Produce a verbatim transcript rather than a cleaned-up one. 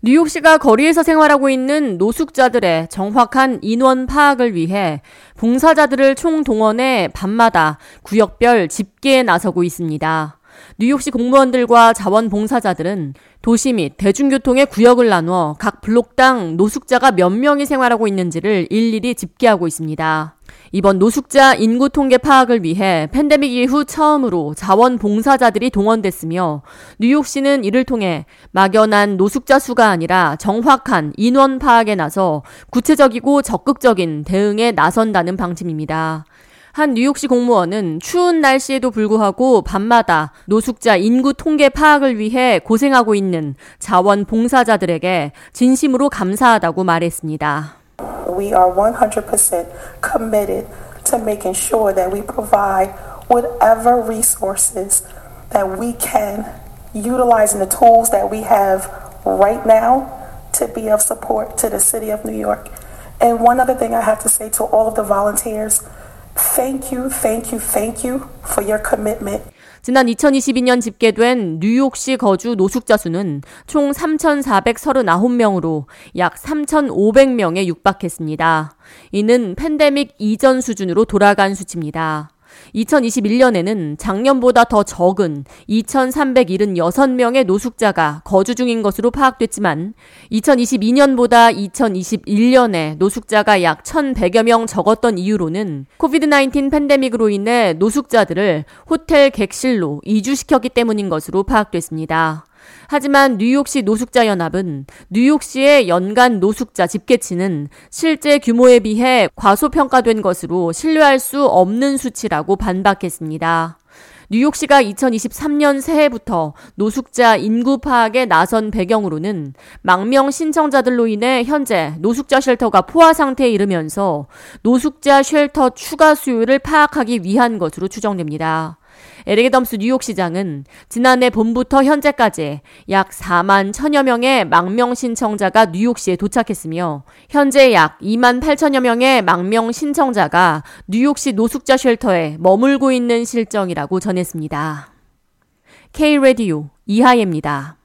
뉴욕시가 거리에서 생활하고 있는 노숙자들의 정확한 인원 파악을 위해 봉사자들을 총동원해 밤마다 구역별 집계에 나서고 있습니다. 뉴욕시 공무원들과 자원봉사자들은 도시 및 대중교통의 구역을 나누어 각 블록당 노숙자가 몇 명이 생활하고 있는지를 일일이 집계하고 있습니다. 이번 노숙자 인구 통계 파악을 위해 팬데믹 이후 처음으로 자원봉사자들이 동원됐으며 뉴욕시는 이를 통해 막연한 노숙자 수가 아니라 정확한 인원 파악에 나서 구체적이고 적극적인 대응에 나선다는 방침입니다. 한 뉴욕시 공무원은 추운 날씨에도 불구하고 밤마다 노숙자 인구 통계 파악을 위해 고생하고 있는 자원봉사자들에게 진심으로 감사하다고 말했습니다. We are one hundred percent committed to making sure that we provide whatever resources that we can, utilizing the tools that we have right now to be of support to the city of New York. And one other thing I have to say to all of the volunteers, thank you, thank you, thank you for your commitment. 지난 이천이십이 년 집계된 뉴욕시 거주 노숙자 수는 총 삼천사백삼십구 명으로 약 삼천오백 명에 육박했습니다. 이는 팬데믹 이전 수준으로 돌아간 수치입니다. 이천이십일 년에는 작년보다 더 적은 이천삼백칠십육 명의 노숙자가 거주 중인 것으로 파악됐지만 이천이십이 년보다 이천이십일 년에 노숙자가 약 천백여 명 적었던 이유로는 코비드 나인틴 팬데믹으로 인해 노숙자들을 호텔 객실로 이주시켰기 때문인 것으로 파악됐습니다. 하지만 뉴욕시 노숙자연합은 뉴욕시의 연간 노숙자 집계치는 실제 규모에 비해 과소평가된 것으로 신뢰할 수 없는 수치라고 반박했습니다. 뉴욕시가 이천이십삼 년 새해부터 노숙자 인구 파악에 나선 배경으로는 망명 신청자들로 인해 현재 노숙자 쉘터가 포화 상태에 이르면서 노숙자 쉘터 추가 수요를 파악하기 위한 것으로 추정됩니다. 에릭 애덤스 뉴욕시장은 지난해 봄부터 현재까지 약 사만 천여 명의 망명 신청자가 뉴욕시에 도착했으며 현재 약 이만 팔천여 명의 망명 신청자가 뉴욕시 노숙자 쉘터에 머물고 있는 실정이라고 전했습니다. K-라디오 이하예입니다.